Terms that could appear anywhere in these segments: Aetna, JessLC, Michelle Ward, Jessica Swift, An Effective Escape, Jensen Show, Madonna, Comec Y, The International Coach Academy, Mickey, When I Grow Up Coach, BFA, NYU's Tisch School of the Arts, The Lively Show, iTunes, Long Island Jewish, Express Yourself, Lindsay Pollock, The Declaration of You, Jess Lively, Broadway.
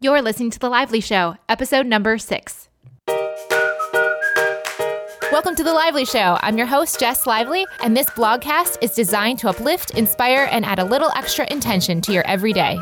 You're listening to The Lively Show, episode number 6. Welcome to The Lively Show. I'm your host, Jess Lively, and this blogcast is designed to uplift, inspire, and add a little extra intention to your everyday.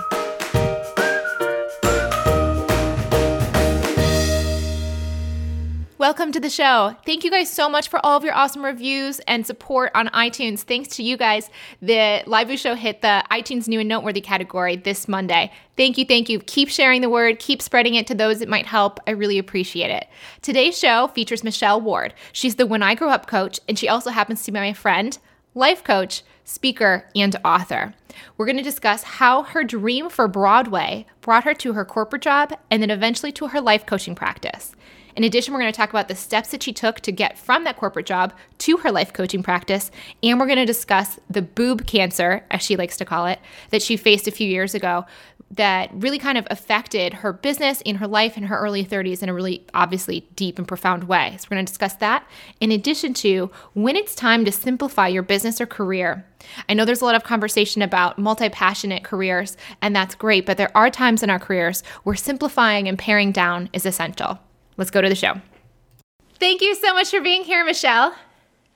Welcome to the show. Thank you guys so much for all of your awesome reviews and support on iTunes. Thanks to you guys, the Lively Show hit the iTunes New and Noteworthy category this Monday. Thank you, thank you. Keep sharing the word. Keep spreading it to those it might help. I really appreciate it. Today's show features Michelle Ward. She's the When I Grow Up coach, and she also happens to be my friend, life coach, speaker, and author. We're going to discuss how her dream for Broadway brought her to her corporate job and then eventually to her life coaching practice. In addition, we're going to talk about the steps that she took to get from that corporate job to her life coaching practice, and we're going to discuss the boob cancer, as she likes to call it, that she faced a few years ago that really kind of affected her business and her life in her early 30s in a really obviously deep and profound way. So we're going to discuss that, in addition to when it's time to simplify your business or career. I know there's a lot of conversation about multi-passionate careers, and that's great, but there are times in our careers where simplifying and paring down is essential. Let's go to the show. Thank you so much for being here, Michelle.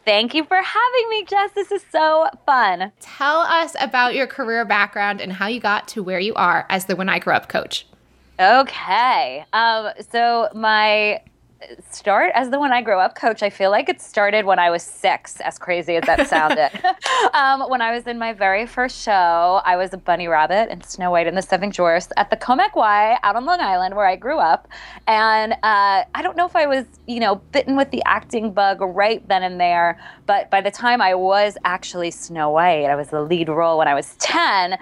Thank you for having me, Jess. This is so fun. Tell us about your career background and how you got to where you are as the When I Grow Up coach. Okay. So my start as the When I Grow Up coach, I feel like it started when I was 6, as crazy as that sounded. When I was in my very first show, I was a bunny rabbit in Snow White and the Seven Dwarfs at the Comec Y out on Long Island where I grew up. And I don't know if I was, bitten with the acting bug right then and there, but by the time I was actually Snow White, I was the lead role when I was 10,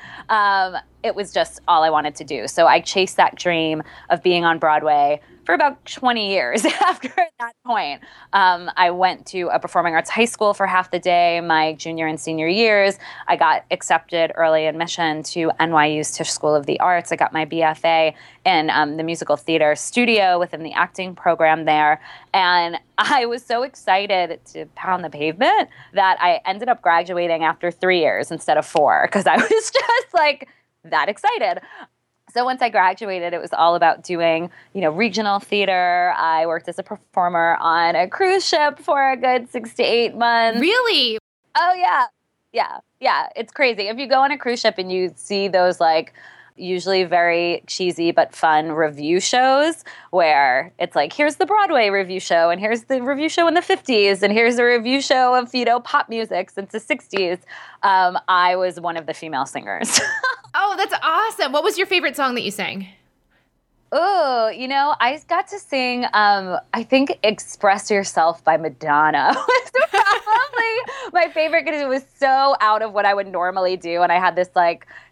it was just all I wanted to do. So I chased that dream of being on Broadway for about 20 years after that point. I went to a performing arts high school for half the day my junior and senior years. I got accepted early admission to NYU's Tisch School of the Arts. I got my BFA in the musical theater studio within the acting program there. And I was so excited to pound the pavement that I ended up graduating after 3 years instead of 4 because I was just that excited. So once I graduated, it was all about doing, regional theater. I worked as a performer on a cruise ship for a good 6 to 8 months. Really? Oh, yeah. Yeah. It's crazy. If you go on a cruise ship and you see those, usually very cheesy but fun review shows where it's here's the Broadway review show and here's the review show in the 50s and here's a review show of, pop music since the 60s. I was one of the female singers. Oh, that's awesome. What was your favorite song that you sang? Oh, I got to sing, I think Express Yourself by Madonna was probably my favorite because it was so out of what I would normally do. And I had this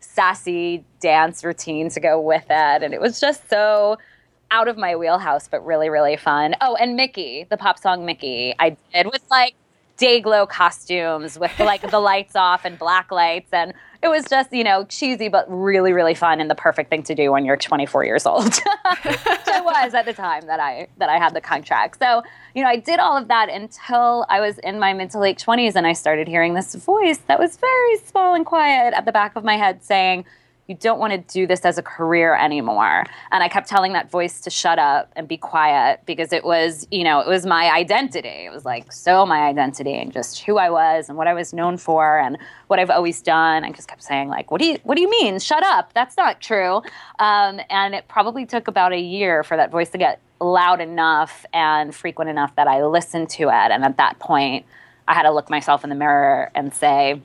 sassy dance routine to go with it. And it was just so out of my wheelhouse, but really, really fun. Oh, and Mickey, the pop song Mickey, I did with day glow costumes with the lights off and black lights. And it was just, cheesy, but really, really fun and the perfect thing to do when you're 24 years old, which I was at the time that I had the contract. So, I did all of that until I was in my mid to late 20s and I started hearing this voice that was very small and quiet at the back of my head saying, you don't want to do this as a career anymore. And I kept telling that voice to shut up and be quiet because it was, it was my identity. It was my identity and just who I was and what I was known for and what I've always done. I just kept saying what do you mean? Shut up. That's not true. And it probably took about a year for that voice to get loud enough and frequent enough that I listened to it. And at that point, I had to look myself in the mirror and say,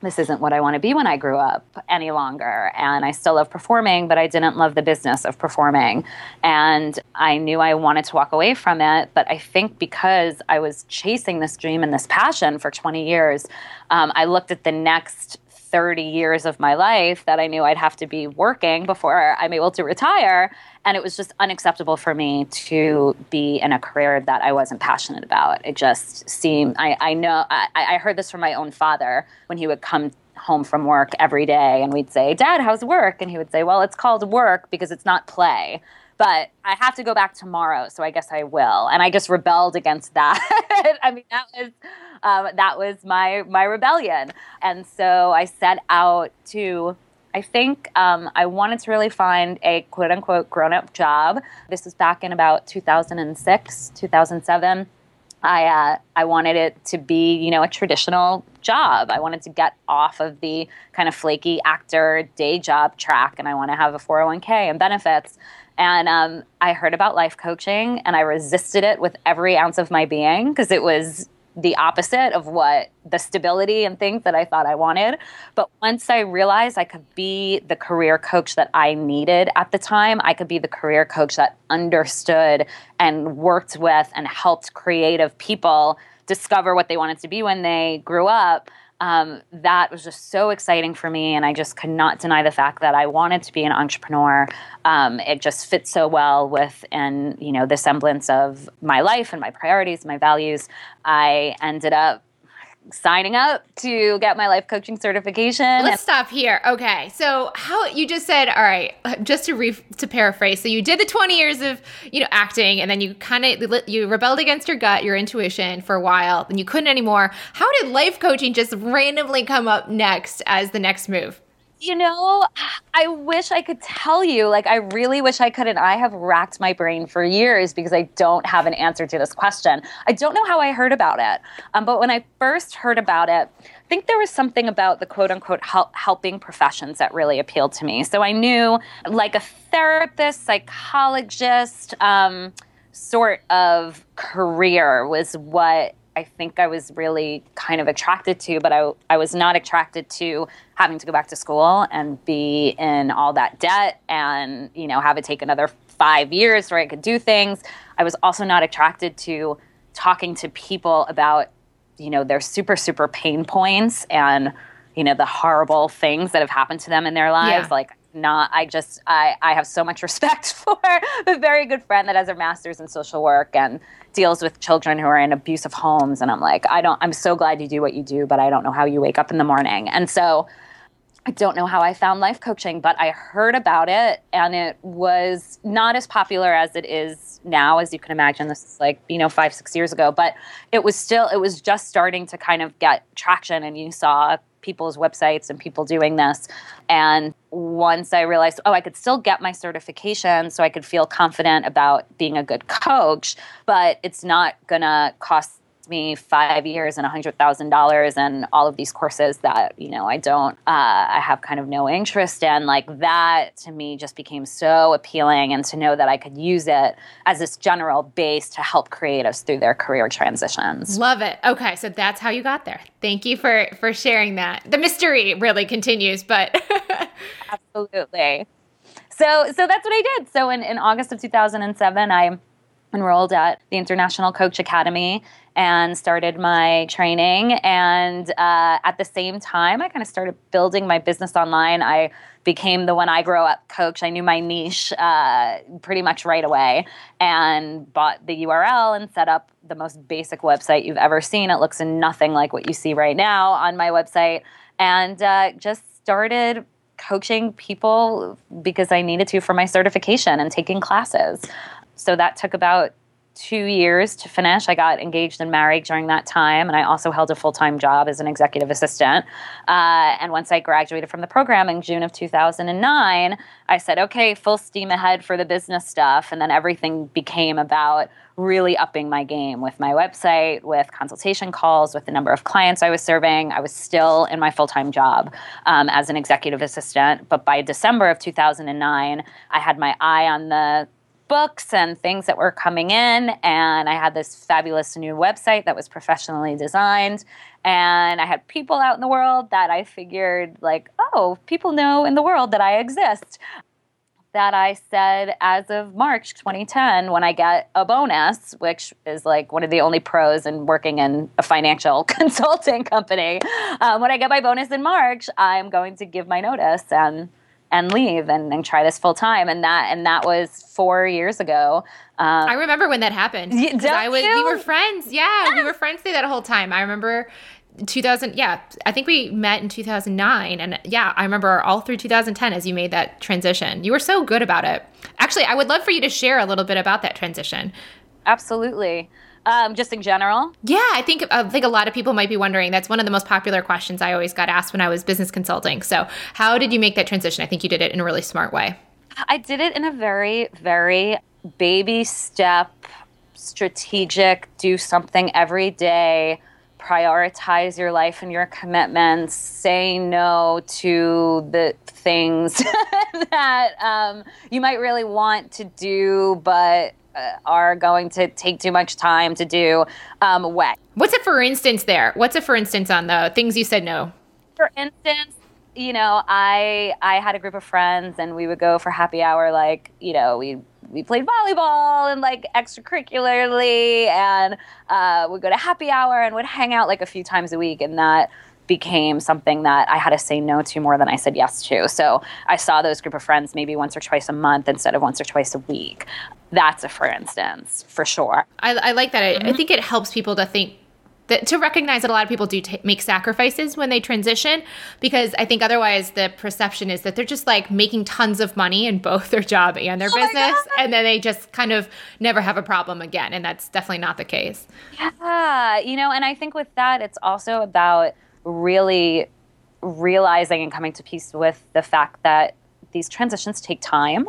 this isn't what I want to be when I grew up any longer. And I still love performing, but I didn't love the business of performing. And I knew I wanted to walk away from it. But I think because I was chasing this dream and this passion for 20 years, I looked at the next 30 years of my life that I knew I'd have to be working before I'm able to retire. And it was just unacceptable for me to be in a career that I wasn't passionate about. It just seemed, I heard this from my own father when he would come home from work every day and we'd say, Dad, how's work? And he would say, well, it's called work because it's not play. But I have to go back tomorrow, so I guess I will. And I just rebelled against that. I mean, that was my rebellion. And so I set out to I think I wanted to really find a quote-unquote grown-up job. This was back in about 2006, 2007. I wanted it to be, you know, a traditional job. I wanted to get off of the kind of flaky actor day job track, and I want to have a 401k and benefits. And I heard about life coaching, and I resisted it with every ounce of my being because it was the opposite of what the stability and things that I thought I wanted. But once I realized I could be the career coach that I needed at the time, I could be the career coach that understood and worked with and helped creative people discover what they wanted to be when they grew up. That was just so exciting for me, and I just could not deny the fact that I wanted to be an entrepreneur. It just fits so well with, and you know, the semblance of my life and my priorities, my values. I ended up signing up to get my life coaching certification. Let's stop here. Okay, so how you just said, all right, just to paraphrase. So you did the 20 years of, you know, acting, and then you kind of you rebelled against your gut, your intuition for a while, and you couldn't anymore. How did life coaching just randomly come up next as the next move? You know, I wish I could tell you, like, I really wish I could. And I have racked my brain for years because I don't have an answer to this question. I don't know how I heard about it. But when I first heard about it, I think there was something about the quote unquote helping professions that really appealed to me. So I knew, like, a therapist, psychologist, sort of career was what I think I was really kind of attracted to, but I was not attracted to having to go back to school and be in all that debt and, you know, have it take another 5 years where I could do things. I was also not attracted to talking to people about, you know, their super, super pain points and, you know, the horrible things that have happened to them in their lives. Yeah. Like, not, I have so much respect for a very good friend that has her master's in social work and deals with children who are in abusive homes. And I'm like, I'm so glad you do what you do, but I don't know how you wake up in the morning. And so I don't know how I found life coaching, but I heard about it, and it was not as popular as it is now, as you can imagine. This is, like, you know, 5-6 years ago, but it was just starting to kind of get traction, and you saw people's websites and people doing this. And once I realized, I could still get my certification so I could feel confident about being a good coach, but it's not gonna cost me 5 years and $100,000 and all of these courses that, you know, I have kind of no interest in. Like, that to me just became so appealing, and to know that I could use it as this general base to help creatives through their career transitions. Love it. Okay. So that's how you got there. Thank you for sharing that. The mystery really continues, but. Absolutely. So that's what I did. So in August of 2007, I enrolled at the International Coach Academy and started my training. And at the same time, I kind of started building my business online. I became the When I Grow Up Coach. I knew my niche pretty much right away, and bought the URL and set up the most basic website you've ever seen. It looks nothing like what you see right now on my website. And just started coaching people because I needed to for my certification and taking classes. So that took about 2 years to finish. I got engaged and married during that time, and I also held a full-time job as an executive assistant. And once I graduated from the program in June of 2009, I said, okay, full steam ahead for the business stuff. And then everything became about really upping my game with my website, with consultation calls, with the number of clients I was serving. I was still in my full-time job as an executive assistant. But by December of 2009, I had my eye on the books and things that were coming in, and I had this fabulous new website that was professionally designed, and I had people out in the world that I figured, like, people know in the world that I exist. That I said, as of March 2010, when I get a bonus, which is, like, one of the only pros in working in a financial consulting company, when I get my bonus in March, I'm going to give my notice and leave and try this full time. And that was 4 years ago. I remember when that happened. We were friends. Yeah, yes. We were friends through that whole time. I remember 2000. Yeah, I think we met in 2009. And yeah, I remember all through 2010 as you made that transition. You were so good about it. Actually, I would love for you to share a little bit about that transition. Absolutely. just in general? Yeah, I think a lot of people might be wondering. That's one of the most popular questions I always got asked when I was business consulting. So how did you make that transition? I think you did it in a really smart way. I did it in a very, very baby step, strategic, do something every day, prioritize your life and your commitments, say no to the things that you might really want to do, but are going to take too much time to do. What's a for instance on the things you said no? For instance, you know, I had a group of friends and we would go for happy hour. Like, you know, we played volleyball and like extracurricularly, and we'd go to happy hour and would hang out like a few times a week, and that became something that I had to say no to more than I said yes to. So I saw those group of friends maybe once or twice a month instead of once or twice a week. That's a for instance, for sure. I like that. Mm-hmm. I think it helps people to think, to recognize that a lot of people do make sacrifices when they transition, because I think otherwise the perception is that they're just like making tons of money in both their job and their business, and then they just kind of never have a problem again. And that's definitely not the case. Yeah. You know, and I think with that, it's also about really realizing and coming to peace with the fact that these transitions take time,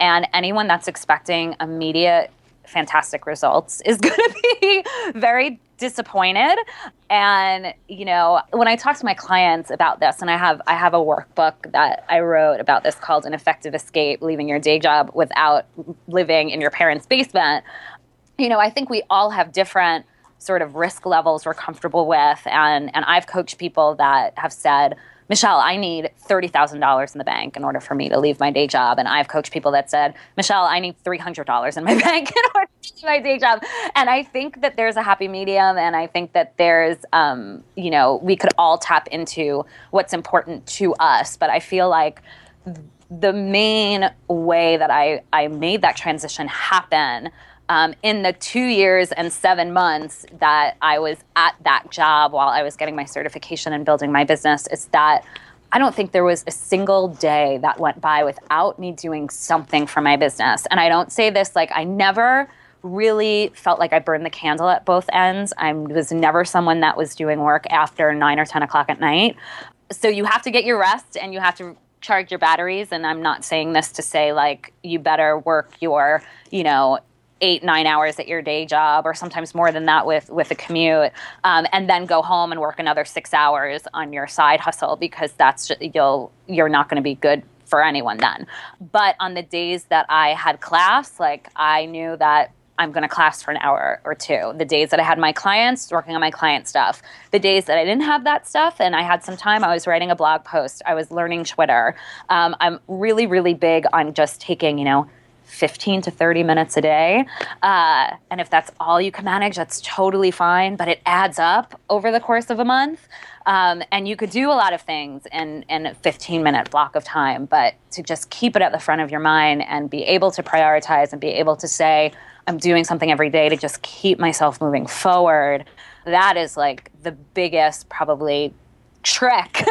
and anyone that's expecting immediate fantastic results is going to be very disappointed. And, you know, when I talk to my clients about this, and I have a workbook that I wrote about this called An Effective Escape, Leaving Your Day Job Without Living in Your Parents' Basement. You know, I think we all have different sort of risk levels we're comfortable with. And I've coached people that have said, Michelle, I need $30,000 in the bank in order for me to leave my day job. And I've coached people that said, Michelle, I need $300 in my bank in order to leave my day job. And I think that there's a happy medium. And I think that there's, you know, we could all tap into what's important to us. But I feel like the main way that I made that transition happen in the 2 years and 7 months that I was at that job while I was getting my certification and building my business is that I don't think there was a single day that went by without me doing something for my business. And I don't say this like I never really felt like I burned the candle at both ends. I was never someone that was doing work after 9 or 10 o'clock at night. So you have to get your rest and you have to charge your batteries. And I'm not saying this to say like you better work your, you know, 8-9 hours at your day job, or sometimes more than that with a commute, and then go home and work another 6 hours on your side hustle, because that's you're not going to be good for anyone then. But on the days that I had class, like I knew that I'm going to class for an hour or two. The days that I had my clients, working on my client stuff. The days that I didn't have that stuff and I had some time, I was writing a blog post. I was learning Twitter. I'm really, really big on just taking, you know, 15 to 30 minutes a day. And if that's all you can manage, that's totally fine, but it adds up over the course of a month. And you could do a lot of things in a 15-minute block of time, but to just keep it at the front of your mind and be able to prioritize and be able to say, I'm doing something every day to just keep myself moving forward. That is like the biggest probably trick,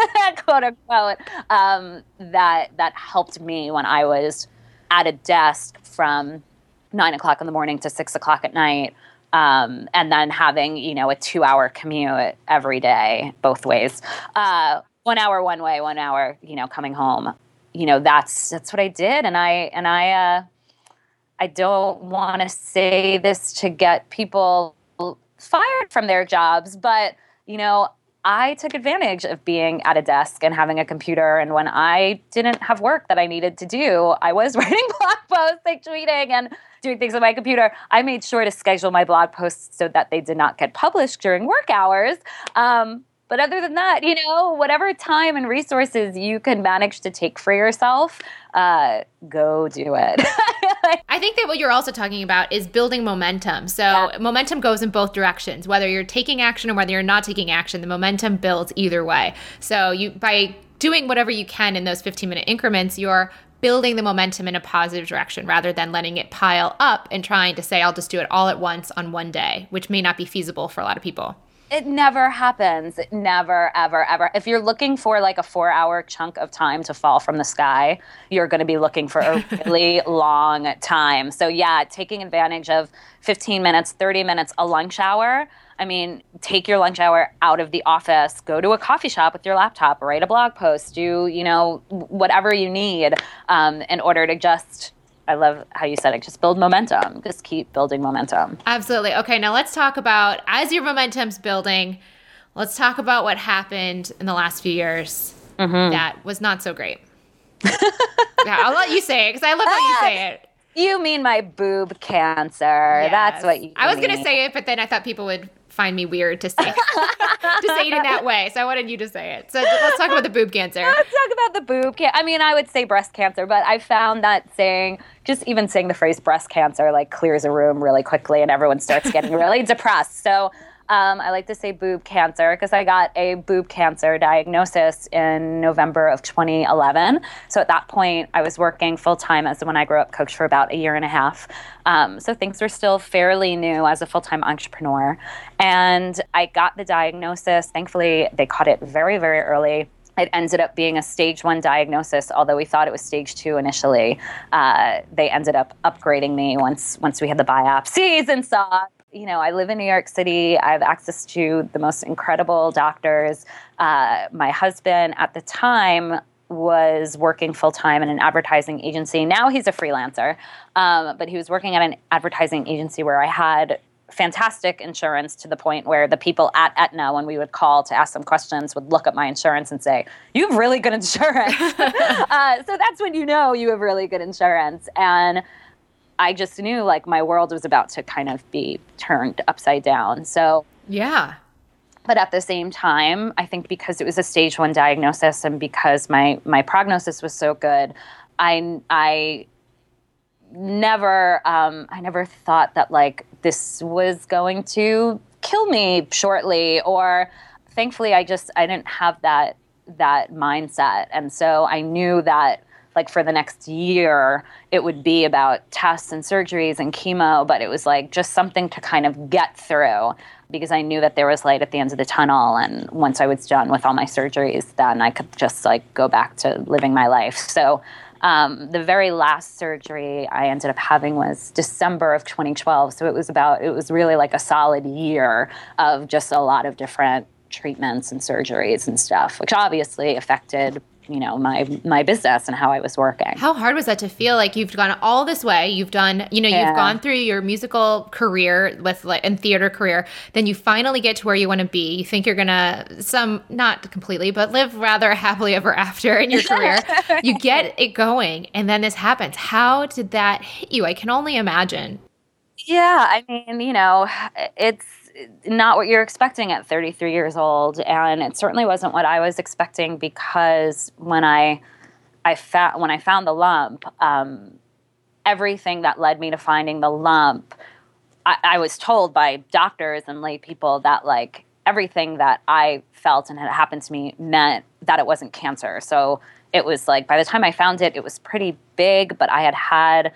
quote unquote, that helped me when I was at a desk from 9 o'clock in the morning to 6 o'clock at night, and then having, you know, a 2-hour commute every day, both ways, 1 hour one way, 1 hour, you know, coming home. You know, that's what I did, and I don't want to say this to get people fired from their jobs, but you know, I took advantage of being at a desk and having a computer. And when I didn't have work that I needed to do, I was writing blog posts, like tweeting and doing things on my computer. I made sure to schedule my blog posts so that they did not get published during work hours. But other than that, you know, whatever time and resources you can manage to take for yourself, go do it. I think that what you're also talking about is building momentum. So Momentum goes in both directions. Whether you're taking action or whether you're not taking action, the momentum builds either way. So you, by doing whatever you can in those 15-minute increments, you're building the momentum in a positive direction rather than letting it pile up and trying to say, I'll just do it all at once on one day, which may not be feasible for a lot of people. It never happens. It never, ever, ever. If you're looking for like a 4-hour chunk of time to fall from the sky, you're going to be looking for a really long time. So yeah, taking advantage of 15 minutes, 30 minutes, a lunch hour. I mean, take your lunch hour out of the office, go to a coffee shop with your laptop, write a blog post, do, you know, whatever you need in order to just, I love how you said it, just build momentum. Just keep building momentum. Absolutely. Okay, now let's talk about, as your momentum's building, let's talk about what happened in the last few years that was not so great. Yeah, I'll let you say it because I love how you say it. You mean my boob cancer. Yes. That's what you mean. I was going to say it, but then I thought people would find me weird to say it, in that way. So I wanted you to say it. So let's talk about the boob cancer. Let's talk about the boob cancer. I mean, I would say breast cancer, but I found that saying, just even saying the phrase breast cancer, like clears a room really quickly and everyone starts getting really depressed. So I like to say boob cancer because I got a boob cancer diagnosis in November of 2011. So at that point, I was working full-time as the When I Grow Up coach for about a year and a half. So things were still fairly new as a full-time entrepreneur. And I got the diagnosis. Thankfully, they caught it very, very early. It ended up being a stage 1 diagnosis, although we thought it was stage 2 initially. They ended up upgrading me once we had the biopsies and saw... You know, I live in New York City. I have access to the most incredible doctors. My husband at the time was working full-time in an advertising agency. Now he's a freelancer, but he was working at an advertising agency where I had fantastic insurance to the point where the people at Aetna, when we would call to ask them questions, would look at my insurance and say, you have really good insurance. So that's when you know you have really good insurance. And I just knew like my world was about to kind of be turned upside down. So yeah. But at the same time, I think because it was a stage 1 diagnosis and because my prognosis was so good, I never thought that like this was going to kill me shortly. Or thankfully, I didn't have that mindset, and so I knew that. Like for the next year, it would be about tests and surgeries and chemo, but it was like just something to kind of get through because I knew that there was light at the end of the tunnel. And once I was done with all my surgeries, then I could just like go back to living my life. So the very last surgery I ended up having was December of 2012. So it was really like a solid year of just a lot of different treatments and surgeries and stuff, which obviously affected my business and how I was working. How hard was that to feel like you've gone all this way, you've gone through your musical career with like and theater career, then you finally get to where you want to be. You think you're going to not completely, but live rather happily ever after in your career. You get it going and then this happens. How did that hit you? I can only imagine. Yeah, I mean, it's not what you're expecting at 33 years old. And it certainly wasn't what I was expecting because when I found the lump, everything that led me to finding the lump, I was told by doctors and lay people that like everything that I felt and had happened to me meant that it wasn't cancer. So it was like, by the time I found it, it was pretty big, but I had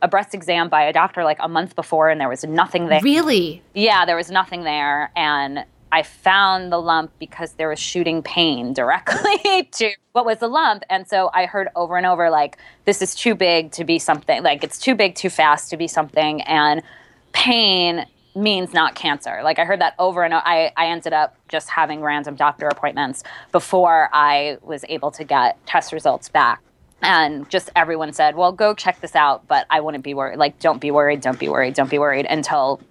a breast exam by a doctor like a month before and there was nothing there. Really? Yeah, there was nothing there. And I found the lump because there was shooting pain directly to what was the lump. And so I heard over and over like, this is too big to be something. Like it's too big, too fast to be something. And pain means not cancer. Like I heard that over and over. I ended up just having random doctor appointments before I was able to get test results back. And just everyone said, well, go check this out, but I wouldn't be worried. Like, don't be worried until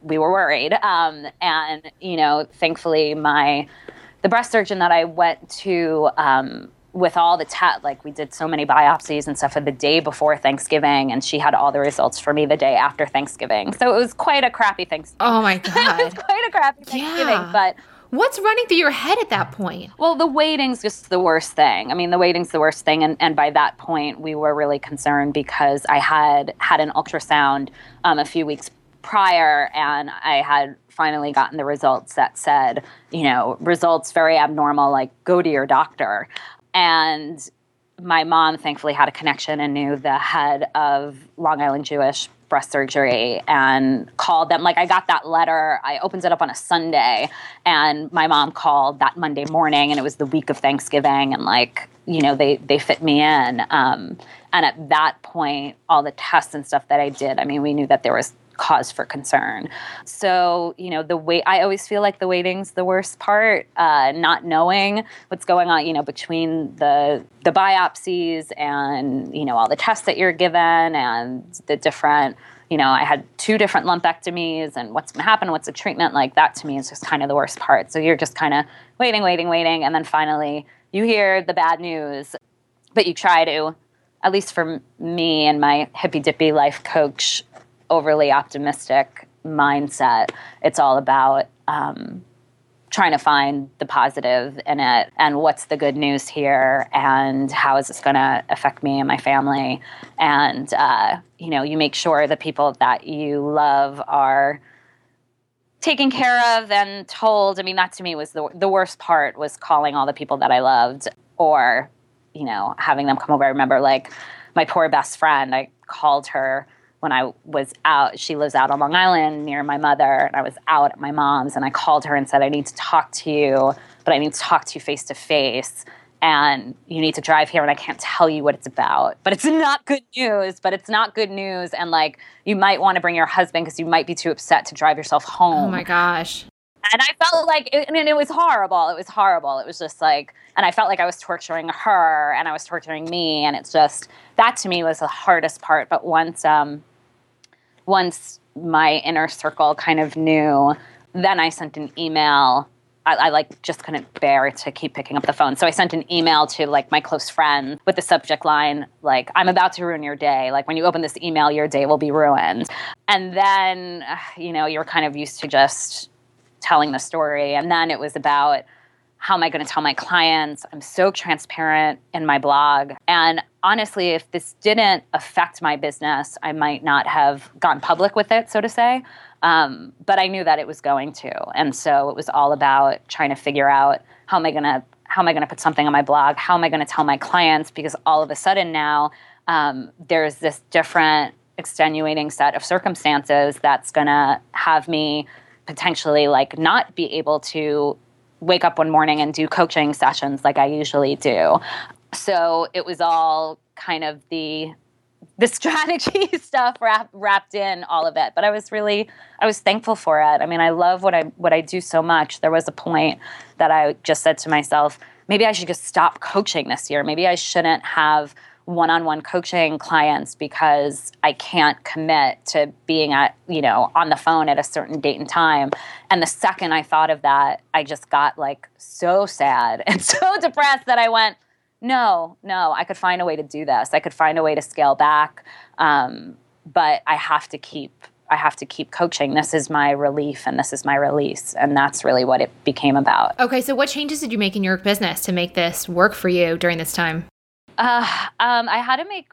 we were worried. And, thankfully the breast surgeon that I went to with all the tests, like we did so many biopsies and stuff the day before Thanksgiving, and she had all the results for me the day after Thanksgiving. So it was quite a crappy Thanksgiving. Oh, my God. It was quite a crappy Thanksgiving, yeah. But... what's running through your head at that point? Well, the waiting's just the worst thing. I mean, the waiting's the worst thing. And by that point, we were really concerned because I had an ultrasound a few weeks prior, and I had finally gotten the results that said, results very abnormal, like go to your doctor. And my mom thankfully had a connection and knew the head of Long Island Jewish breast surgery and called them. Like, I got that letter. I opened it up on a Sunday, and my mom called that Monday morning, and it was the week of Thanksgiving, and like, you know, they fit me in. And at that point, all the tests and stuff that I did, I mean, we knew that there was cause for concern. So, you know, the wait, I always feel like the waiting's the worst part, not knowing what's going on, you know, between the biopsies and, you know, all the tests that you're given and the different, you know, I had 2 different lumpectomies and what's going to happen, what's the treatment, like that to me is just kind of the worst part. So you're just kind of waiting. And then finally you hear the bad news, but you try to, at least for me and my hippy dippy life coach, overly optimistic mindset, it's all about trying to find the positive in it and what's the good news here and how is this going to affect me and my family. And, you know, you make sure the people that you love are taken care of and told. I mean, that to me was the worst part, was calling all the people that I loved or, you know, having them come over. I remember, like, my poor best friend, I called her when I was out. She lives out on Long Island near my mother, and I was out at my mom's, and I called her and said, I need to talk to you, but I need to talk to you face to face, and you need to drive here, and I can't tell you what it's about. But it's not good news, and, like, you might want to bring your husband because you might be too upset to drive yourself home. Oh, my gosh. And I felt like, it was horrible. It was just like, and I felt like I was torturing her and I was torturing me. And it's just, that to me was the hardest part. But once my inner circle kind of knew, then I sent an email. I like just couldn't bear to keep picking up the phone. So I sent an email to, like, my close friend with the subject line, like, I'm about to ruin your day. Like, when you open this email, your day will be ruined. And then, you know, you're kind of used to just telling the story. And then it was about, how am I going to tell my clients? I'm so transparent in my blog. And honestly, if this didn't affect my business, I might not have gone public with it, so to say. But I knew that it was going to. And so it was all about trying to figure out, how am I going to put something on my blog? How am I going to tell my clients? Because all of a sudden now, there's this different extenuating set of circumstances that's going to have me potentially, like, not be able to wake up one morning and do coaching sessions like I usually do. So it was all kind of the strategy stuff wrapped in all of it. But I was thankful for it. I mean, I love what I do so much. There was a point that I just said to myself, maybe I should just stop coaching this year. Maybe I shouldn't have one-on-one coaching clients because I can't commit to being at, you know, on the phone at a certain date and time. And the second I thought of that, I just got, like, so sad and so depressed that I went, no, I could find a way to do this. I could find a way to scale back. But I have to keep coaching. This is my relief and this is my release. And that's really what it became about. Okay. So what changes did you make in your business to make this work for you during this time? I had to make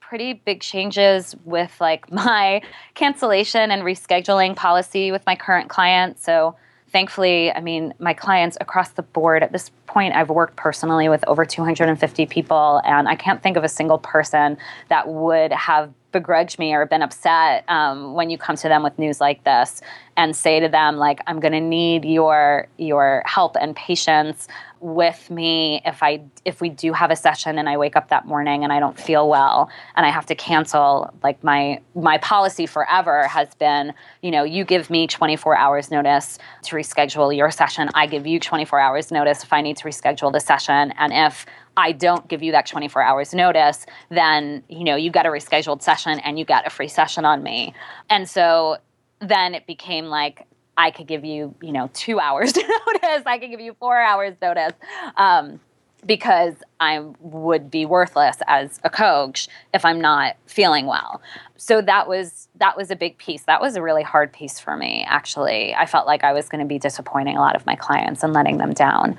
pretty big changes with, like, my cancellation and rescheduling policy with my current clients. So thankfully, I mean, my clients across the board, at this point, I've worked personally with over 250 people, and I can't think of a single person that would have begrudged me or been upset when you come to them with news like this and say to them, like, I'm going to need your help and patience with me if we do have a session and I wake up that morning and I don't feel well and I have to cancel. Like, my policy forever has been, you know, you give me 24 hours notice to reschedule your session. I give you 24 hours notice if I need to reschedule the session. And if I don't give you that 24 hours notice, then, you know, you got a rescheduled session and you got a free session on me. And so then it became like, I could give you, you know, 2 hours notice. I could give you 4 hours notice because I would be worthless as a coach if I'm not feeling well. So that was a big piece. That was a really hard piece for me, actually. I felt like I was going to be disappointing a lot of my clients and letting them down.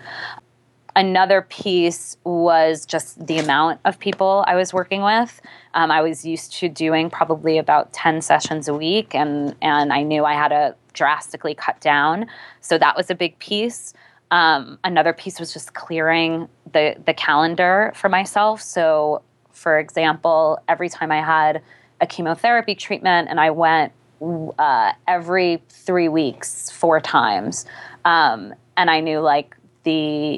Another piece was just the amount of people I was working with. I was used to doing probably about 10 sessions a week, and I knew I had to drastically cut down. So that was a big piece. Another piece was just clearing the calendar for myself. So, for example, every time I had a chemotherapy treatment and I went every 3 weeks, 4 times. And I knew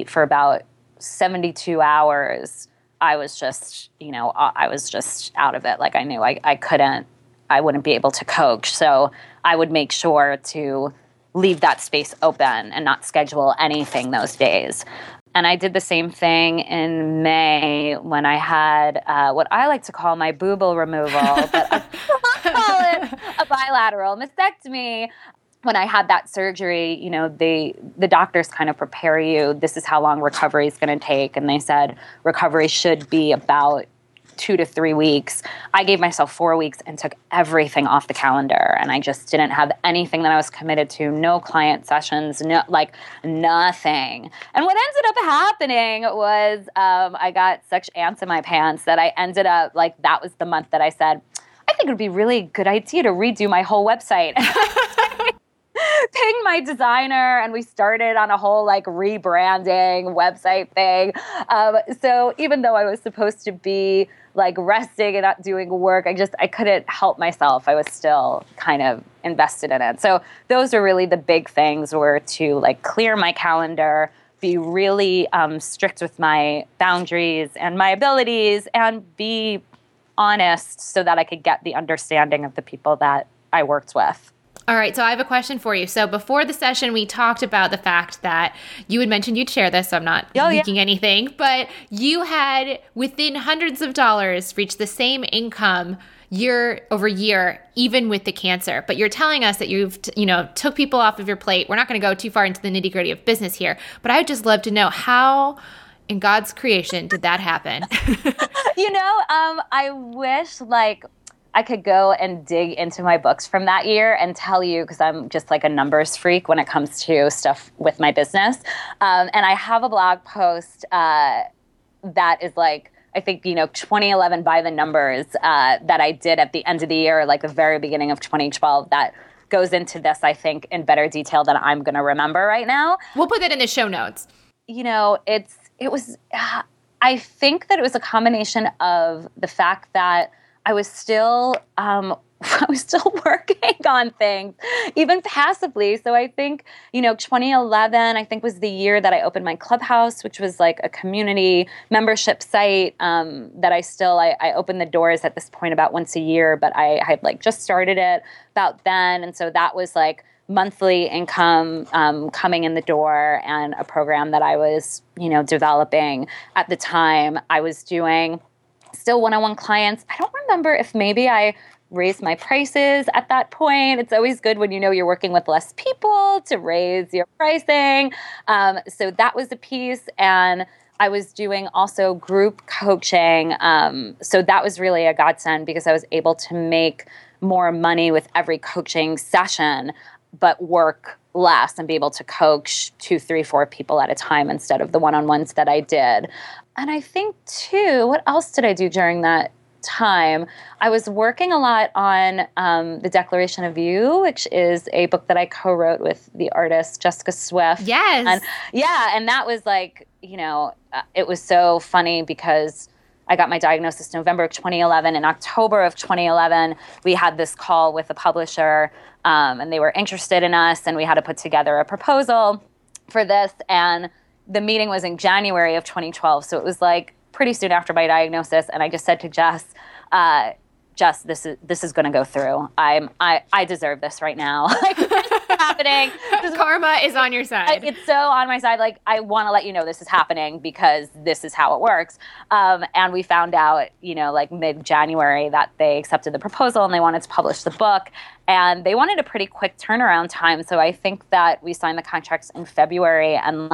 for about 72 hours, I was just, I was just out of it. Like I knew I wouldn't be able to coach. So I would make sure to leave that space open and not schedule anything those days. And I did the same thing in May when I had what I like to call my boobal removal, but I call it a bilateral mastectomy. When I had that surgery, the doctors kind of prepare you. This is how long recovery is going to take. And they said recovery should be about 2 to 3 weeks. I gave myself 4 weeks and took everything off the calendar. And I just didn't have anything that I was committed to, no client sessions, no, nothing. And what ended up happening was I got such ants in my pants that I ended up, that was the month that I said, I think it would be really a good idea to redo my whole website. Pinged my designer and we started on a whole rebranding website thing. So even though I was supposed to be resting and not doing work, I couldn't help myself. I was still kind of invested in it. So those are really the big things, were to clear my calendar, be really strict with my boundaries and my abilities, and be honest so that I could get the understanding of the people that I worked with. All right, so I have a question for you. So before the session, we talked about the fact that you had mentioned you'd share this, so I'm not leaking anything, but you had, within hundreds of dollars, reached the same income year over year, even with the cancer. But you're telling us that you've, took people off of your plate. We're not going to go too far into the nitty-gritty of business here, but I would just love to know how in God's creation did that happen? I wish, I could go and dig into my books from that year and tell you, because I'm just a numbers freak when it comes to stuff with my business. And I have a blog post that is 2011 by the numbers that I did at the end of the year, the very beginning of 2012, that goes into this, I think, in better detail than I'm going to remember right now. We'll put that in the show notes. I think that it was a combination of the fact that I was still working on things, even passively. So I think, 2011, I think, was the year that I opened my Clubhouse, which was a community membership site that I opened the doors at this point about once a year, but I had just started it about then. And so that was monthly income coming in the door, and a program that I was, developing at the time. I was doing still one-on-one clients. I don't remember if maybe I raised my prices at that point. It's always good when you're working with less people to raise your pricing. So that was a piece. And I was doing also group coaching. So that was really a godsend, because I was able to make more money with every coaching session, but work less and be able to coach 2, 3, 4 people at a time instead of the one-on-ones that I did. And I think, too, what else did I do during that time? I was working a lot on The Declaration of You, which is a book that I co-wrote with the artist Jessica Swift. Yes. And that was it was so funny, because I got my diagnosis November of 2011. In October of 2011, we had this call with a publisher, and they were interested in us, and we had to put together a proposal for this. And the meeting was in January of 2012, so it was pretty soon after my diagnosis. And I just said to Jess, Jess, this is going to go through. I deserve this right now. Happening. Karma is on your side. It's so on my side. I want to let you know this is happening, because this is how it works. And we found out, mid-January, that they accepted the proposal and they wanted to publish the book. And they wanted a pretty quick turnaround time. So I think that we signed the contracts in February, and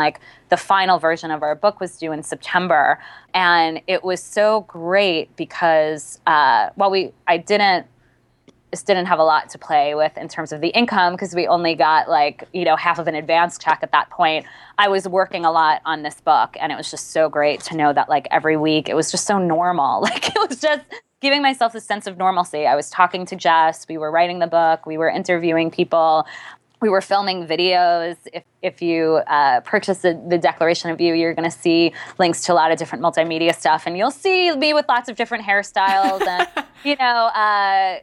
the final version of our book was due in September. And it was so great, because I didn't have a lot to play with in terms of the income, because we only got half of an advance check at that point. I was working a lot on this book, and it was just so great to know that every week it was just so normal. It was just giving myself a sense of normalcy. I was talking to Jess. We were writing the book. We were interviewing people. We were filming videos. If you purchase the Declaration of You, you're going to see links to a lot of different multimedia stuff. And you'll see me with lots of different hairstyles and,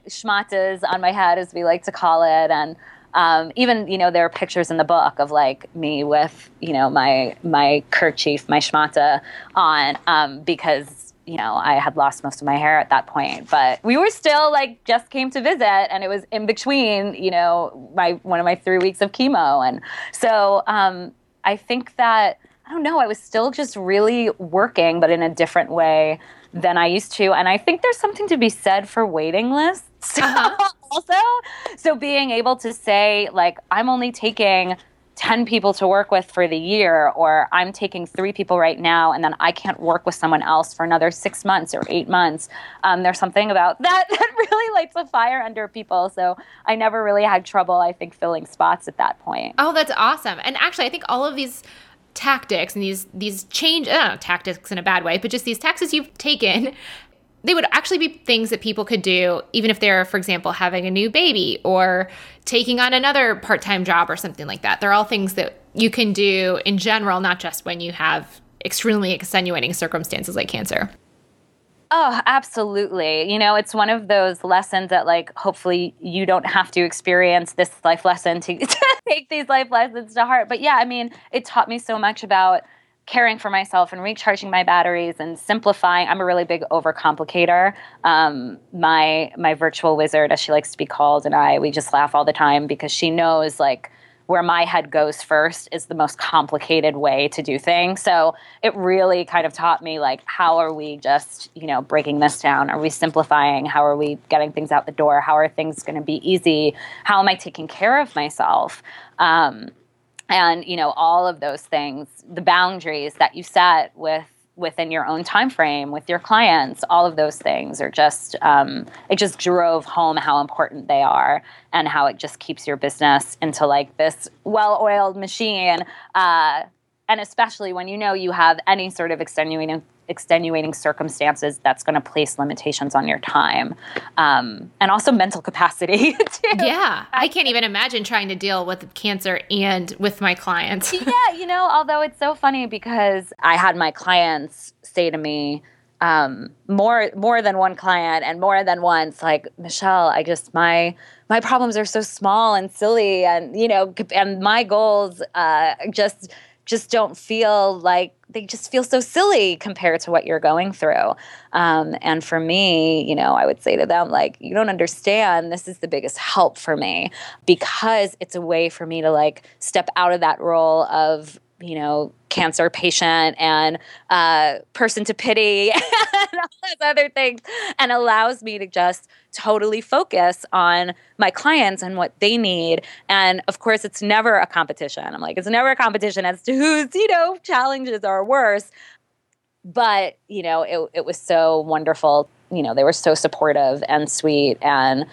schmatas on my head, as we like to call it. And even, there are pictures in the book of, like, me with, my kerchief, my schmata on, because, I had lost most of my hair at that point. But we were still, just came to visit, and it was in between, one of my 3 weeks of chemo. And so I think that, I was still just really working, but in a different way than I used to. And I think there's something to be said for waiting lists also. So being able to say, I'm only taking 10 people to work with for the year, or I'm taking 3 people right now, and then I can't work with someone else for another 6 months or 8 months. There's something about that really lights a fire under people. So I never really had trouble, I think, filling spots at that point. Oh, that's awesome. And actually, I think all of these tactics and these change, tactics in a bad way, but just these tactics you've taken, they would actually be things that people could do even if they're, for example, having a new baby or taking on another part-time job or something like that. They're all things that you can do in general, not just when you have extremely extenuating circumstances like cancer. Oh, absolutely. It's one of those lessons that, hopefully you don't have to experience this life lesson to take these life lessons to heart. But yeah, it taught me so much about caring for myself and recharging my batteries and simplifying. I'm a really big overcomplicator. My virtual wizard, as she likes to be called, and we just laugh all the time because she knows, where my head goes first is the most complicated way to do things. So it really kind of taught me, how are we just, breaking this down? Are we simplifying? How are we getting things out the door? How are things going to be easy? How am I taking care of myself? And, all of those things, the boundaries that you set within your own time frame, with your clients, all of those things are just, it just drove home how important they are and how it just keeps your business into this well-oiled machine. And especially when you have any sort of extenuating circumstances, that's going to place limitations on your time, and also mental capacity too. Yeah, I can't even imagine trying to deal with cancer and with my clients. Yeah, although it's so funny because I had my clients say to me, more than one client and more than once, Michelle, I just, my problems are so small and silly, and and my goals just don't feel they just feel so silly compared to what you're going through. And for me, I would say to them, you don't understand. This is the biggest help for me because it's a way for me to step out of that role of, cancer patient and person to pity and all those other things, and allows me to just totally focus on my clients and what they need. And of course, it's never a competition. I'm it's never a competition as to whose, challenges are worse. But, it was so wonderful. They were so supportive and sweet, and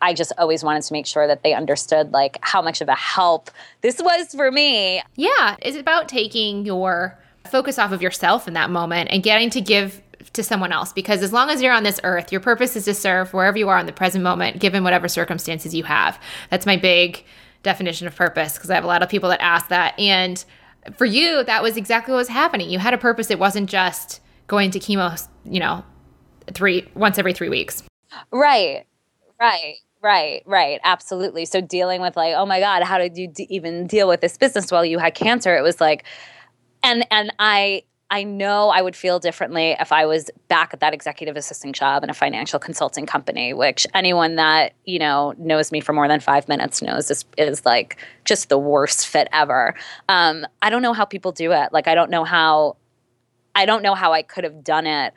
I just always wanted to make sure that they understood, how much of a help this was for me. Yeah. It's about taking your focus off of yourself in that moment and getting to give to someone else. Because as long as you're on this earth, your purpose is to serve wherever you are in the present moment, given whatever circumstances you have. That's my big definition of purpose, because I have a lot of people that ask that. And for you, that was exactly what was happening. You had a purpose. It wasn't just going to chemo, once every 3 weeks. Right. Absolutely. So dealing with oh my God, how did you even deal with this business while you had cancer? It was and I know I would feel differently if I was back at that executive assisting job in a financial consulting company, which anyone that, knows me for more than 5 minutes knows is just the worst fit ever. I don't know how people do it. I don't know how I could have done it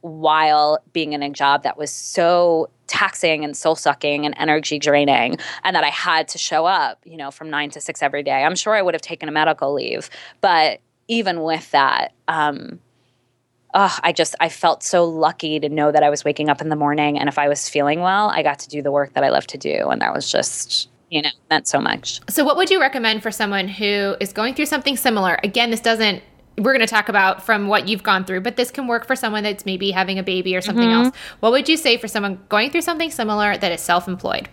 while being in a job that was so taxing and soul-sucking and energy draining, and that I had to show up, from 9 to 6 every day. I'm sure I would have taken a medical leave, but even with that, I felt so lucky to know that I was waking up in the morning, and if I was feeling well, I got to do the work that I love to do, and that was just, meant so much. So what would you recommend for someone who is going through something similar? Again, we're going to talk about from what you've gone through, but this can work for someone that's maybe having a baby or something else. What would you say for someone going through something similar that is self-employed?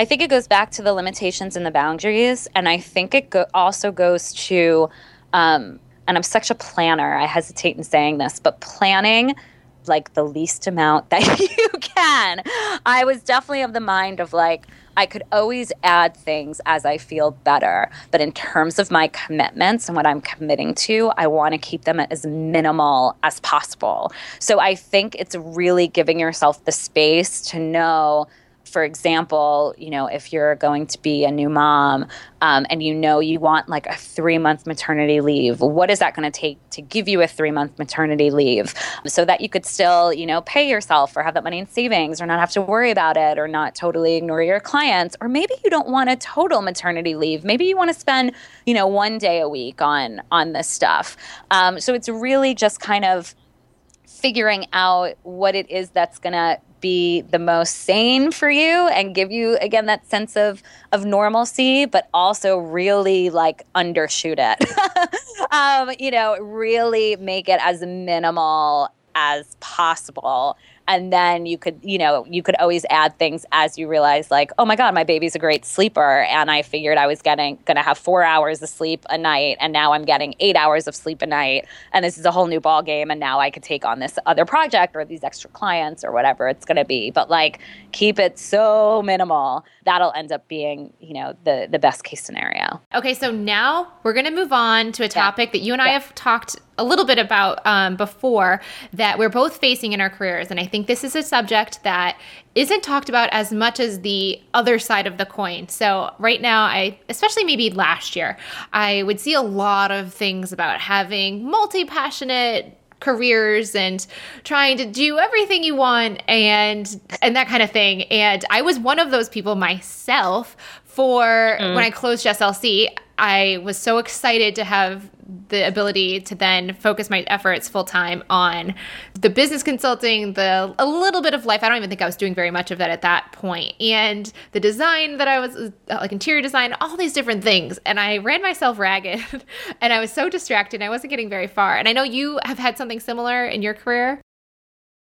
I think it goes back to the limitations and the boundaries, and I think it also goes to, and I'm such a planner, I hesitate in saying this, but planning like the least amount that you can. I was definitely of the mind of like, I could always add things as I feel better, but in terms of my commitments and what I'm committing to, I want to keep them as minimal as possible. So I think it's really giving yourself the space to know, for example, you know, if you're going to be a new mom and you know you want like a 3-month maternity leave, what is that going to take to give you a 3-month maternity leave so that you could still, you know, pay yourself or have that money in savings or not have to worry about it or not totally ignore your clients? Or maybe you don't want a total maternity leave. Maybe you want to spend, you know, 1 day a week on this stuff. So it's really just kind of figuring out what it is that's going to be the most sane for you and give you, again, that sense of normalcy, but also really like undershoot it, you know, really make it as minimal as possible. And then you could, you know, you could always add things as you realize, like, oh my God, my baby's a great sleeper. And I figured I was gonna have 4 hours of sleep a night. And now I'm getting 8 hours of sleep a night. And this is a whole new ball game. And now I could take on this other project or these extra clients or whatever it's gonna be. But like, keep it so minimal. That'll end up being, you know, the best case scenario. Okay, so now we're gonna move on to a topic that you and I have talked a little bit about before, that we're both facing in our careers. And I think this is a subject that isn't talked about as much as the other side of the coin. So right now, especially maybe last year, I would see a lot of things about having multi-passionate careers and trying to do everything you want and that kind of thing. And I was one of those people myself when I closed JessLC. I was so excited to have the ability to then focus my efforts full time on the business consulting, a little bit of life. I don't even think I was doing very much of that at that point. And the design that I was, like interior design, all these different things. And I ran myself ragged and I was so distracted. I wasn't getting very far. And I know you have had something similar in your career.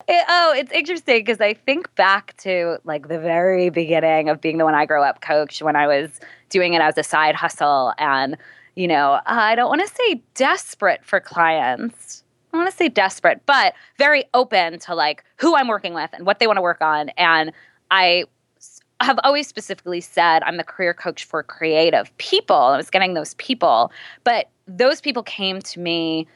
It's interesting because I think back to like the very beginning of being the When I Grow Up coach, when I was doing it as a side hustle. And, you know, I don't want to say desperate for clients. I want to say desperate, but very open to like who I'm working with and what they want to work on. And I have always specifically said I'm the career coach for creative people. I was getting those people, but those people came to me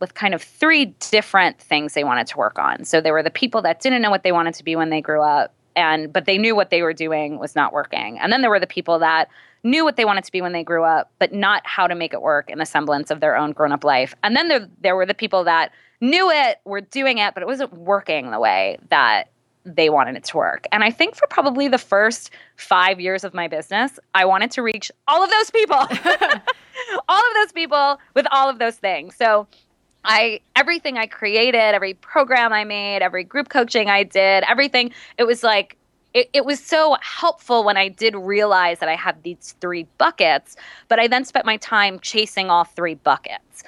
with kind of 3 different things they wanted to work on. So there were the people that didn't know what they wanted to be when they grew up, but they knew what they were doing was not working. And then there were the people that knew what they wanted to be when they grew up, but not how to make it work in the semblance of their own grown-up life. And then there were the people that knew it, were doing it, but it wasn't working the way that they wanted it to work. And I think for probably the first 5 years of my business, I wanted to reach all of those people, all of those people with all of those things. So everything I created, every program I made, every group coaching I did, everything, it was like, it was so helpful when I did realize that I had these 3 buckets, but I then spent my time chasing all 3 buckets.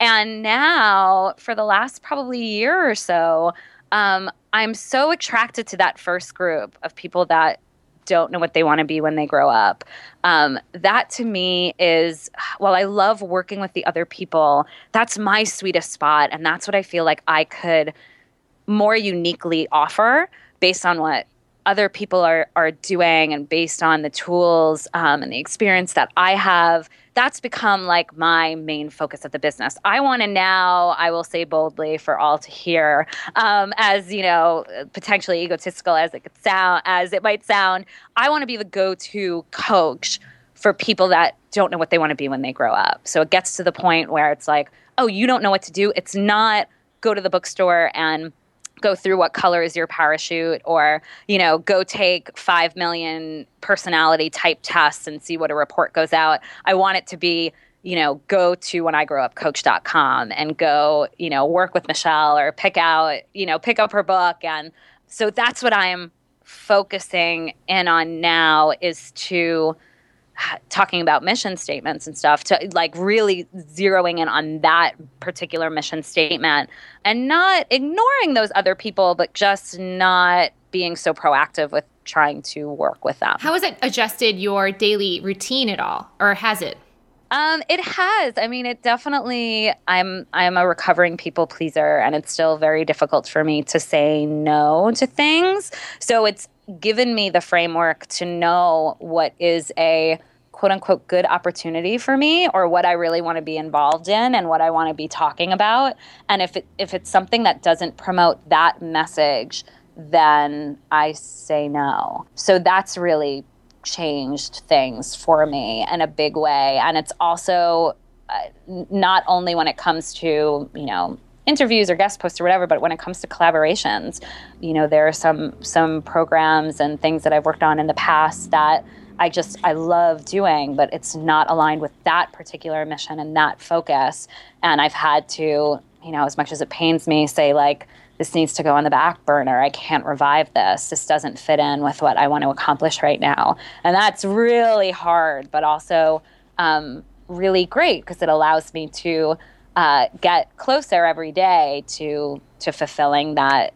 And now for the last probably year or so, I'm so attracted to that first group of people that don't know what they want to be when they grow up. That to me is, while I love working with the other people, that's my sweetest spot. And that's what I feel like I could more uniquely offer based on what other people are doing and based on the tools and the experience that I have. That's become like my main focus of the business. I want to now, I will say boldly for all to hear, as you know, potentially egotistical as it might sound, I want to be the go-to coach for people that don't know what they want to be when they grow up. So it gets to the point where it's like, oh, you don't know what to do. It's not go to the bookstore and go through what color is your parachute, or, you know, go take 5 million personality type tests and see what a report goes out. I want it to be, you know, go to whenigrowupcoach.com and go, you know, work with Michelle or pick up her book. And so that's what I'm focusing in on now, is to talking about mission statements and stuff, to like really zeroing in on that particular mission statement and not ignoring those other people, but just not being so proactive with trying to work with them. How has it adjusted your daily routine at all, or has it? It has. I mean, it definitely, I'm a recovering people pleaser, and it's still very difficult for me to say no to things. So it's given me the framework to know what is a quote unquote good opportunity for me, or what I really want to be involved in and what I want to be talking about. And if it's something that doesn't promote that message, then I say no. So that's really changed things for me in a big way. And it's also not only when it comes to, you know, interviews or guest posts or whatever, but when it comes to collaborations, you know, there are some programs and things that I've worked on in the past that I love doing, but it's not aligned with that particular mission and that focus. And I've had to, you know, as much as it pains me, say like, this needs to go on the back burner. I can't revive this. This doesn't fit in with what I want to accomplish right now. And that's really hard, but also really great, because it allows me to get closer every day to fulfilling that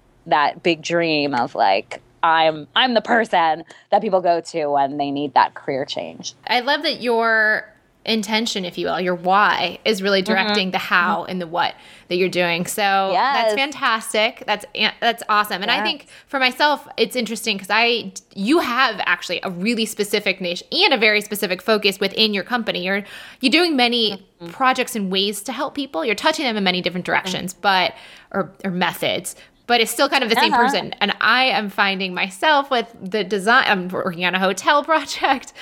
big dream of like, I'm the person that people go to when they need that career change. I love that your intention, if you will, your why is really directing the how and the what that you're doing. So That's fantastic. That's awesome. And I think for myself, it's interesting because you have actually a really specific niche and a very specific focus within your company. You're doing many projects and ways to help people. You're touching them in many different directions, but or methods. But it's still kind of the same person. And I am finding myself with the design. I'm working on a hotel project.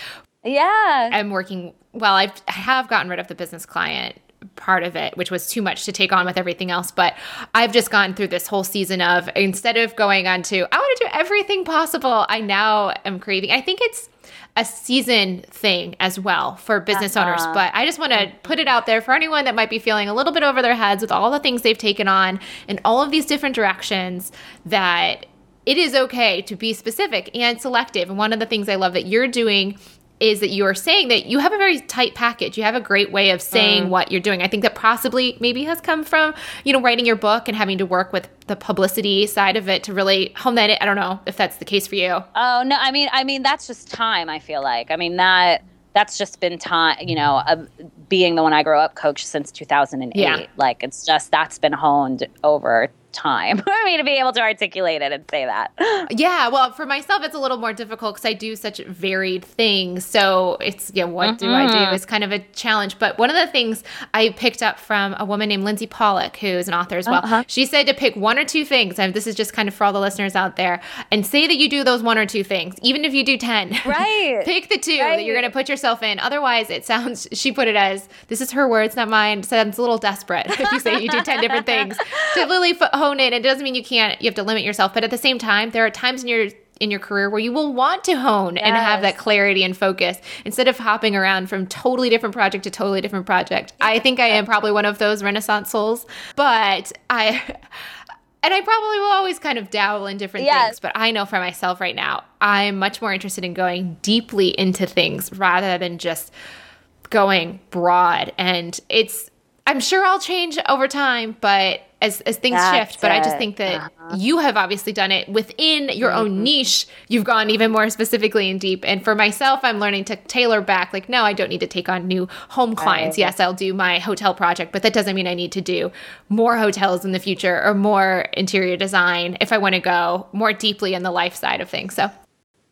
Yeah. I'm working. Well, I have gotten rid of the business client part of it, which was too much to take on with everything else. But I've just gone through this whole season of, instead of going on to, I want to do everything possible, I now am craving. I think it's a season thing as well for business owners. But I just want to put it out there for anyone that might be feeling a little bit over their heads with all the things they've taken on in all of these different directions, that it is okay to be specific and selective. And one of the things I love that you're doing is that you are saying that you have a very tight package. You have a great way of saying what you're doing. I think that possibly maybe has come from, you know, writing your book and having to work with the publicity side of it to really hone that in. I don't know if that's the case for you. Oh, no. I mean, that's just time, I feel like. I mean, that's just been time, you know, being the When I Grow Up coach since 2008. Yeah. Like, it's just, that's been honed over time for me to be able to articulate it and say that. Yeah, well, for myself, it's a little more difficult because I do such varied things. So it's, what do I do? It's kind of a challenge. But one of the things I picked up from a woman named Lindsay Pollock, who is an author as well, she said to pick one or two things, and this is just kind of for all the listeners out there, and say that you do those one or two things, even if you do 10. Right. Pick the two that you're going to put yourself in. Otherwise, it sounds, she put it as, this is her words, not mine, sounds a little desperate if you say you do 10 different things. To really hone in. It doesn't mean you have to limit yourself, but at the same time, there are times in your career where you will want to hone and have that clarity and focus instead of hopping around from totally different project to totally different project. I think I am probably one of those Renaissance souls, but I probably will always kind of dabble in different things, but I know for myself right now, I'm much more interested in going deeply into things rather than just going broad. And I'm sure I'll change over time, but as things shift. But I just think that you have obviously done it within your own niche. You've gone even more specifically and deep. And for myself, I'm learning to tailor back. Like, no, I don't need to take on new home clients. Yes, I'll do my hotel project, but that doesn't mean I need to do more hotels in the future or more interior design if I want to go more deeply in the life side of things. So.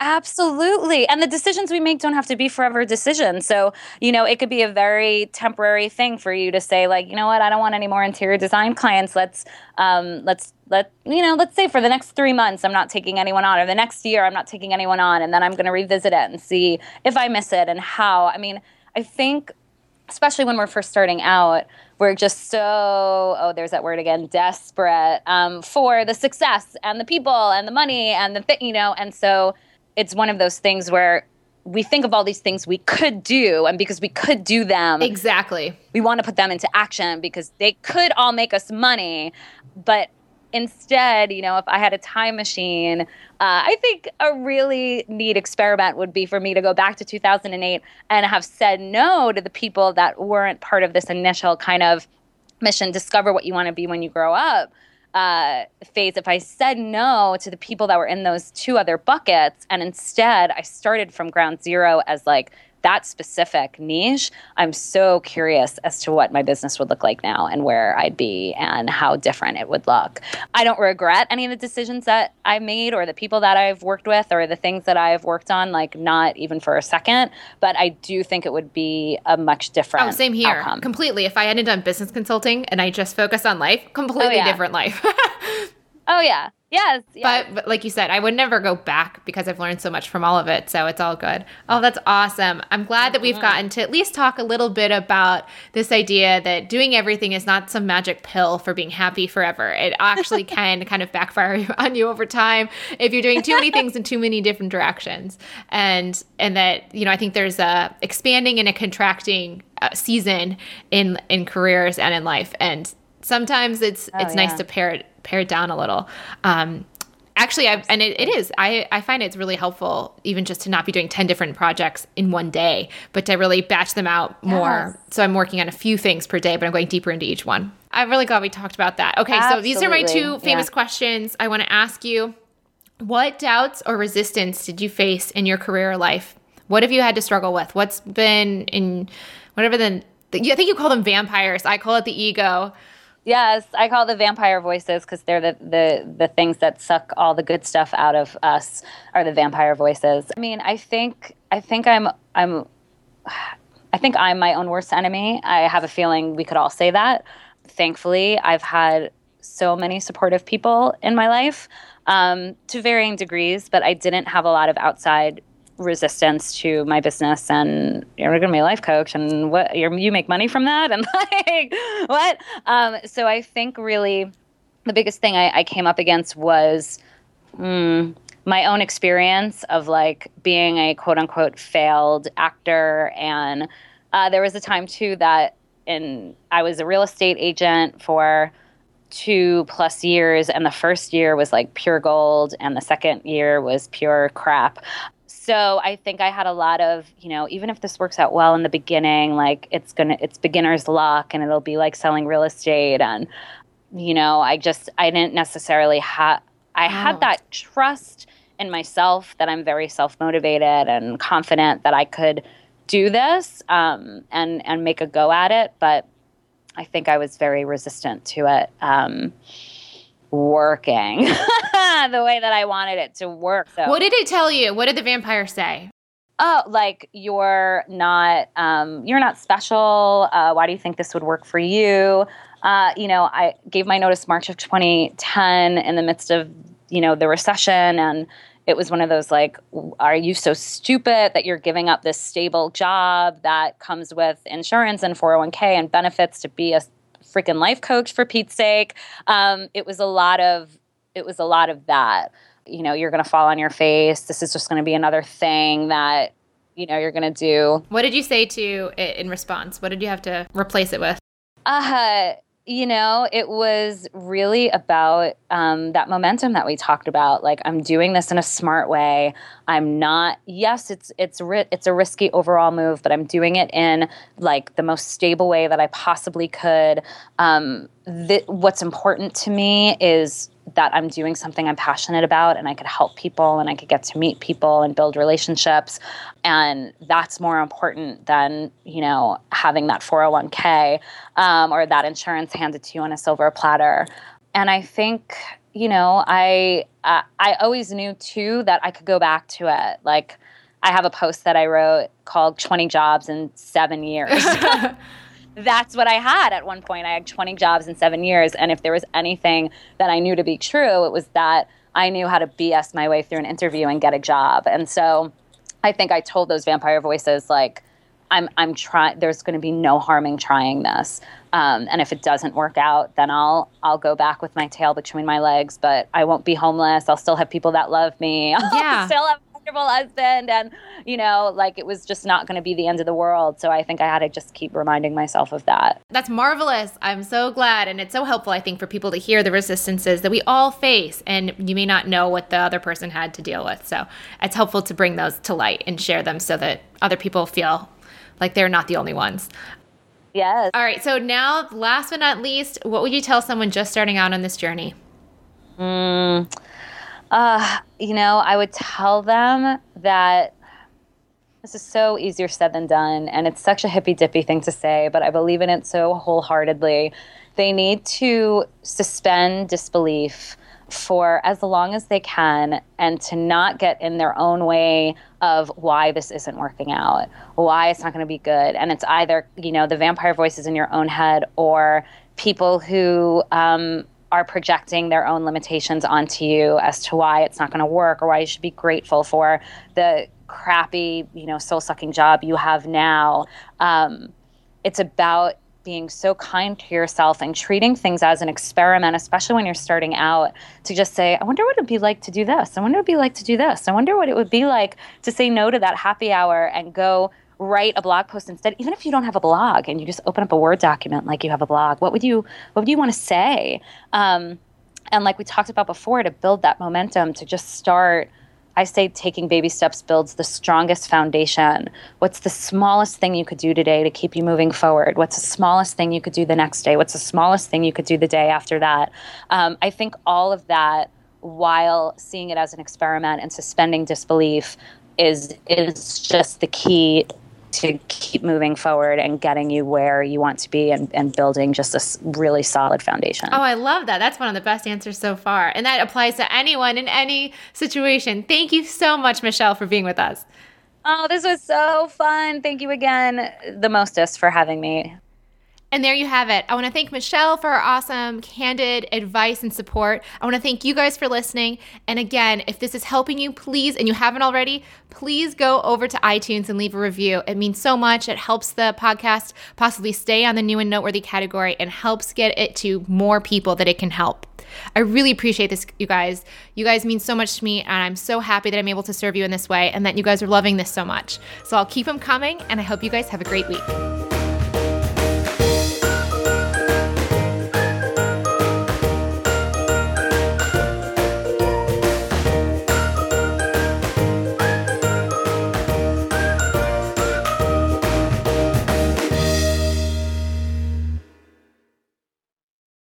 Absolutely. And the decisions we make don't have to be forever decisions. So, you know, it could be a very temporary thing for you to say, like, you know what, I don't want any more interior design clients. Let's say for the next 3 months, I'm not taking anyone on, or the next year, I'm not taking anyone on. And then I'm going to revisit it and see if I miss it and how. I mean, I think, especially when we're first starting out, we're just so, there's that word again, desperate for the success and the people and the money and the thing, you know, and so it's one of those things where we think of all these things we could do, and because we could do them, exactly, we want to put them into action because they could all make us money. But instead, you know, if I had a time machine, I think a really neat experiment would be for me to go back to 2008 and have said no to the people that weren't part of this initial kind of mission, discover what you want to be when you grow up. phase, if I said no to the people that were in those two other buckets, and instead I started from ground zero as like that specific niche, I'm so curious as to what my business would look like now and where I'd be and how different it would look. I don't regret any of the decisions that I made or the people that I've worked with or the things that I've worked on, like not even for a second, but I do think it would be a much different outcome. Oh, same here. Outcome. Completely. If I hadn't done business consulting and I just focused on life, completely different life. Oh, yeah. Yes. Yes. But like you said, I would never go back because I've learned so much from all of it. So it's all good. Oh, that's awesome. I'm glad that we've gotten to at least talk a little bit about this idea that doing everything is not some magic pill for being happy forever. It actually can kind of backfire on you over time if you're doing too many things in too many different directions. And that, you know, I think there's a expanding and a contracting season in careers and in life. And sometimes it's nice to pare it down a little. Actually, it is. I find it's really helpful even just to not be doing 10 different projects in one day, but to really batch them out more. So I'm working on a few things per day, but I'm going deeper into each one. I'm really glad we talked about that. Okay, absolutely. So these are my two famous questions I want to ask you. What doubts or resistance did you face in your career or life? What have you had to struggle with? What's been in whatever I think you call them vampires. I call it the ego. Yes, I call the vampire voices because they're the things that suck all the good stuff out of us are the vampire voices. I mean, I think I'm my own worst enemy. I have a feeling we could all say that. Thankfully, I've had so many supportive people in my life to varying degrees, but I didn't have a lot of outside resistance to my business and you're going to be a life coach and what you make money from that and like what? So I think really the biggest thing I came up against was my own experience of like being a quote unquote failed actor. And there was a time too that I was a real estate agent for 2+ years and the first year was like pure gold and the second year was pure crap. So I think I had a lot of, you know, even if this works out well in the beginning, like it's beginner's luck and it'll be like selling real estate. And, you know, I didn't necessarily had that trust in myself that I'm very self-motivated and confident that I could do this, and make a go at it. But I think I was very resistant to it, working the way that I wanted it to work. So. What did it tell you? What did the vampire say? Oh, like you're not special. Why do you think this would work for you? You know, I gave my notice March of 2010 in the midst of, you know, the recession. And it was one of those like, are you so stupid that you're giving up this stable job that comes with insurance and 401k and benefits to be a freaking life coach, for Pete's sake. It was a lot of that, you know, you're going to fall on your face. This is just going to be another thing that, you know, you're going to do. What did you say to it in response? What did you have to replace it with? You know, it was really about that momentum that we talked about. Like, I'm doing this in a smart way. I'm not. Yes, it's a risky overall move, but I'm doing it in like the most stable way that I possibly could. What's important to me is that I'm doing something I'm passionate about, and I could help people, and I could get to meet people and build relationships, and that's more important than, you know, having that 401k or that insurance handed to you on a silver platter. And I think, you know, I always knew too that I could go back to it. Like, I have a post that I wrote called 20 Jobs in 7 Years. That's what I had at one point. I had 20 jobs in 7 years. And if there was anything that I knew to be true, it was that I knew how to BS my way through an interview and get a job. And so I think I told those vampire voices, like, I'm trying, there's going to be no harm in trying this. And if it doesn't work out, then I'll go back with my tail between my legs, but I won't be homeless. I'll still have people that love me. I'll still have a wonderful husband. And, you know, like, it was just not going to be the end of the world. So I think I had to just keep reminding myself of that. That's marvelous. I'm so glad. And it's so helpful, I think, for people to hear the resistances that we all face. And you may not know what the other person had to deal with. So it's helpful to bring those to light and share them so that other people feel like they're not the only ones. Yes. All right. So now, last but not least, what would you tell someone just starting out on this journey? You know, I would tell them that this is so easier said than done, and it's such a hippy-dippy thing to say, but I believe in it so wholeheartedly. They need to suspend disbelief for as long as they can and to not get in their own way of why this isn't working out, why it's not going to be good. And it's either, you know, the vampire voices in your own head or people who are projecting their own limitations onto you as to why it's not going to work or why you should be grateful for the crappy, you know, soul-sucking job you have now. It's about being so kind to yourself and treating things as an experiment, especially when you're starting out, to just say, I wonder what it'd be like to do this. I wonder what it'd be like to do this. I wonder what it would be like to say no to that happy hour and go write a blog post instead. Even if you don't have a blog and you just open up a Word document like you have a blog, what would you want to say? And like we talked about before, to build that momentum, to just start, I say taking baby steps builds the strongest foundation. What's the smallest thing you could do today to keep you moving forward? What's the smallest thing you could do the next day? What's the smallest thing you could do the day after that? I think all of that, while seeing it as an experiment and suspending disbelief, is just the key to keep moving forward and getting you where you want to be and building just a really solid foundation. Oh, I love that. That's one of the best answers so far. And that applies to anyone in any situation. Thank you so much, Michelle, for being with us. Oh, this was so fun. Thank you again, the mostest, for having me. And there you have it. I want to thank Michelle for her awesome, candid advice and support. I want to thank you guys for listening. And again, if this is helping you, please, and you haven't already, please go over to iTunes and leave a review. It means so much. It helps the podcast possibly stay on the new and noteworthy category and helps get it to more people that it can help. I really appreciate this, you guys. You guys mean so much to me, and I'm so happy that I'm able to serve you in this way and that you guys are loving this so much. So I'll keep them coming, and I hope you guys have a great week.